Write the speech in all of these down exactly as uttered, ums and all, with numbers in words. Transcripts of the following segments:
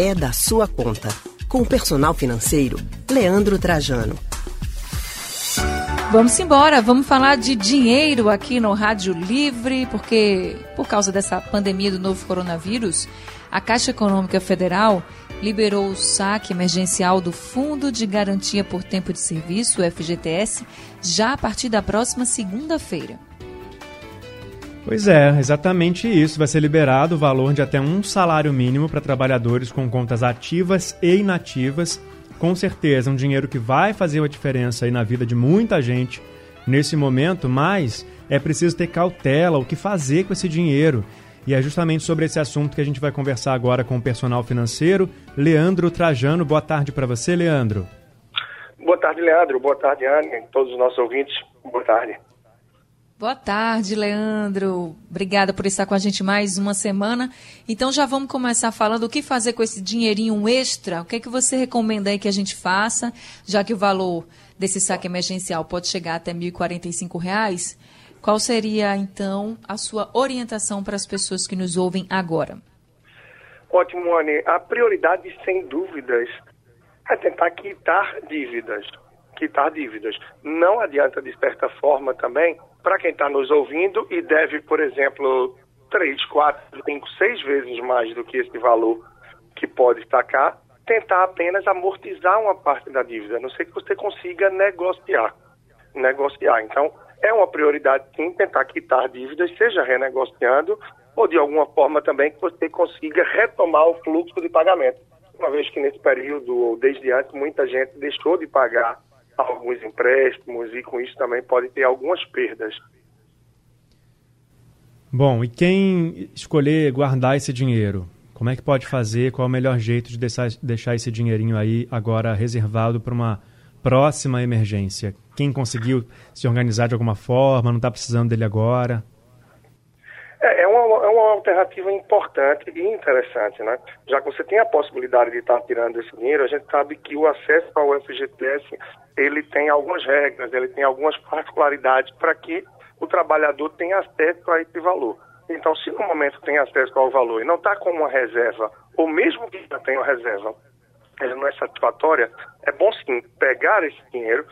é da sua conta. Com o personal financeiro, Leandro Trajano. Vamos embora, vamos falar de dinheiro aqui no Rádio Livre, porque por causa dessa pandemia do novo coronavírus, a Caixa Econômica Federal liberou o saque emergencial do Fundo de Garantia por Tempo de Serviço, o F G T S, já a partir da próxima segunda-feira. Pois é, exatamente isso. Vai ser liberado o valor de até um salário mínimo para trabalhadores com contas ativas e inativas. Com certeza, um dinheiro que vai fazer uma diferença aí na vida de muita gente nesse momento, mas é preciso ter cautela, o que fazer com esse dinheiro. E é justamente sobre esse assunto que a gente vai conversar agora com o personal financeiro, Leandro Trajano. Boa tarde para você, Leandro. Boa tarde, Leandro. Boa tarde, Anne. Todos os nossos ouvintes, boa tarde. Boa tarde, Leandro. Obrigada por estar com a gente mais uma semana. Então já vamos começar falando o que fazer com esse dinheirinho extra. O que é que você recomenda aí que a gente faça, já que o valor desse saque emergencial pode chegar até mil e quarenta e cinco reais? Qual seria, então, a sua orientação para as pessoas que nos ouvem agora? Ótimo, Anne. A prioridade, sem dúvidas, é tentar quitar dívidas. Quitar dívidas. Não adianta, de certa forma, também, para quem está nos ouvindo e deve, por exemplo, três, quatro, cinco, seis vezes mais do que esse valor que pode sacar, tentar apenas amortizar uma parte da dívida, a não ser que você consiga negociar. Negociar. Então, é uma prioridade, sim, tentar quitar dívidas, seja renegociando ou de alguma forma também que você consiga retomar o fluxo de pagamento. Uma vez que nesse período, ou desde antes, muita gente deixou de pagar alguns empréstimos e com isso também pode ter algumas perdas. Bom, e quem escolher guardar esse dinheiro, como é que pode fazer? Qual é o melhor jeito de deixar esse dinheirinho aí agora reservado para uma próxima emergência? Quem conseguiu se organizar de alguma forma, não está precisando dele agora? É, é, uma, é uma alternativa importante e interessante, né? Já que você tem a possibilidade de estar tirando esse dinheiro, a gente sabe que o acesso ao F G T S, ele tem algumas regras, ele tem algumas particularidades para que o trabalhador tenha acesso a esse valor. Então, se no momento tem acesso ao valor e não está com uma reserva, ou mesmo que já tenha uma reserva, ela não é satisfatória, é bom sim pegar esse dinheiro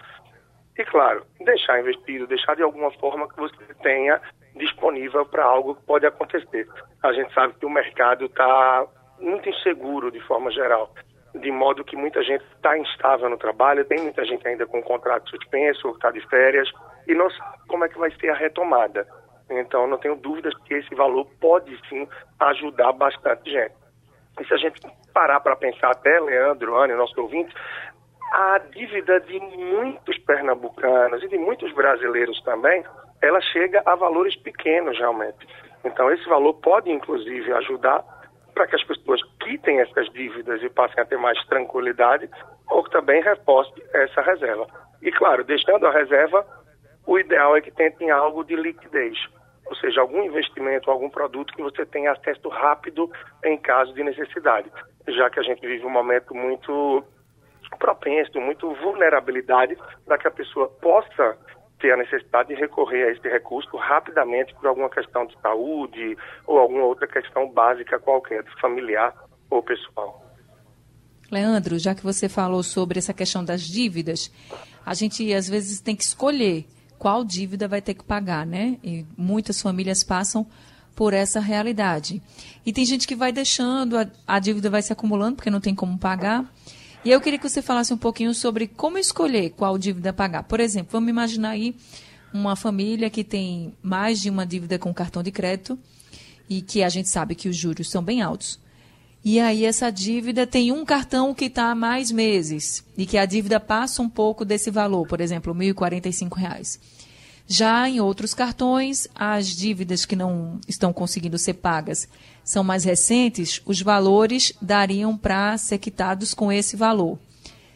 e, claro, deixar investido, deixar de alguma forma que você tenha disponível para algo que pode acontecer. A gente sabe que o mercado está muito inseguro de forma geral, de modo que muita gente está instável no trabalho, tem muita gente ainda com contrato suspenso, está de férias e não sabe como é que vai ser a retomada. Então, não tenho dúvidas que esse valor pode sim ajudar bastante gente. E se a gente parar para pensar até, Leandro, Ana, nosso ouvinte, a dívida de muitos pernambucanos e de muitos brasileiros também, ela chega a valores pequenos realmente. Então esse valor pode inclusive ajudar para que as pessoas quitem essas dívidas e passem a ter mais tranquilidade ou que também reforce essa reserva. E claro, deixando a reserva, o ideal é que tentem algo de liquidez, ou seja, algum investimento, algum produto que você tenha acesso rápido em caso de necessidade, já que a gente vive um momento muito propenso, muito vulnerabilidade para que a pessoa possa ter a necessidade de recorrer a esse recurso rapidamente por alguma questão de saúde ou alguma outra questão básica qualquer, familiar ou pessoal. Leandro, já que você falou sobre essa questão das dívidas, a gente às vezes tem que escolher qual dívida vai ter que pagar, né? E muitas famílias passam por essa realidade. E tem gente que vai deixando, a, a dívida vai se acumulando porque não tem como pagar. E eu queria que você falasse um pouquinho sobre como escolher qual dívida pagar. Por exemplo, vamos imaginar aí uma família que tem mais de uma dívida com cartão de crédito e que a gente sabe que os juros são bem altos. E aí essa dívida tem um cartão que está há mais meses e que a dívida passa um pouco desse valor, por exemplo, mil e quarenta e cinco reais. Já em outros cartões, as dívidas que não estão conseguindo ser pagas são mais recentes, os valores dariam para ser quitados com esse valor.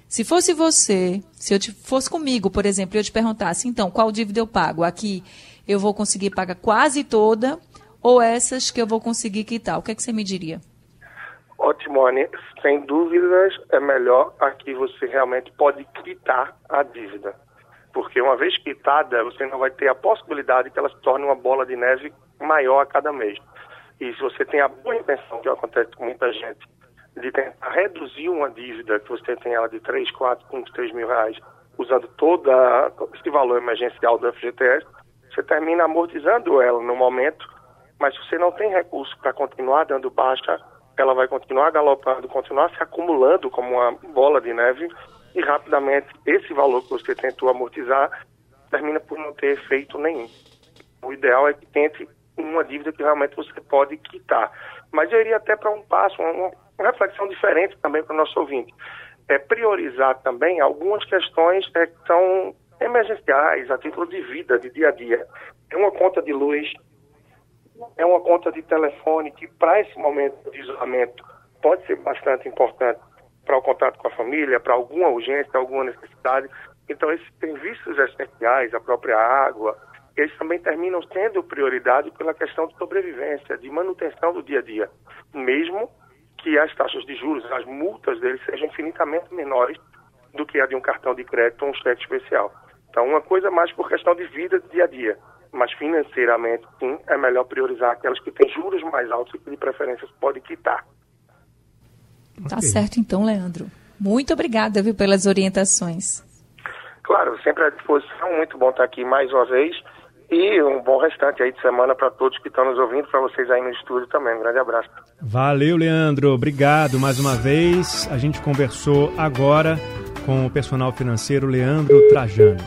Se fosse você, se eu te, fosse comigo, por exemplo, e eu te perguntasse, então, qual dívida eu pago? Aqui eu vou conseguir pagar quase toda ou essas que eu vou conseguir quitar? O que é que você me diria? Ótimo, Anne. Sem dúvidas, é melhor aqui você realmente pode quitar a dívida. Porque uma vez quitada, você não vai ter a possibilidade que ela se torne uma bola de neve maior a cada mês. E se você tem a boa intenção, que acontece com muita gente, de tentar reduzir uma dívida que você tem ela de três, quatro, cinco, três mil reais, usando todo esse valor emergencial do F G T S, você termina amortizando ela no momento, mas se você não tem recurso para continuar dando baixa, ela vai continuar galopando, continuar se acumulando como uma bola de neve, e rapidamente esse valor que você tentou amortizar termina por não ter efeito nenhum. O ideal é que tente uma dívida que realmente você pode quitar. Mas eu iria até para um passo, uma, uma reflexão diferente também para o nosso ouvinte. É priorizar também algumas questões é, que são emergenciais, a título de vida, de dia a dia. É uma conta de luz, é uma conta de telefone que para esse momento de isolamento pode ser bastante importante para o contato com a família, para alguma urgência, alguma necessidade. Então esses serviços essenciais, a própria água, eles também terminam sendo prioridade pela questão de sobrevivência, de manutenção do dia a dia, mesmo que as taxas de juros, as multas deles sejam infinitamente menores do que a de um cartão de crédito ou um cheque especial. Então uma coisa mais por questão de vida do dia a dia, mas financeiramente sim, é melhor priorizar aquelas que têm juros mais altos e que de preferência pode quitar. Tá okay. Certo então, Leandro. Muito obrigada, viu, pelas orientações. Claro, sempre à disposição, muito bom estar aqui mais uma vez e um bom restante aí de semana para todos que estão nos ouvindo, para vocês aí no estúdio também. Um grande abraço. Valeu, Leandro. Obrigado mais uma vez. A gente conversou agora com o personal financeiro Leandro Trajano.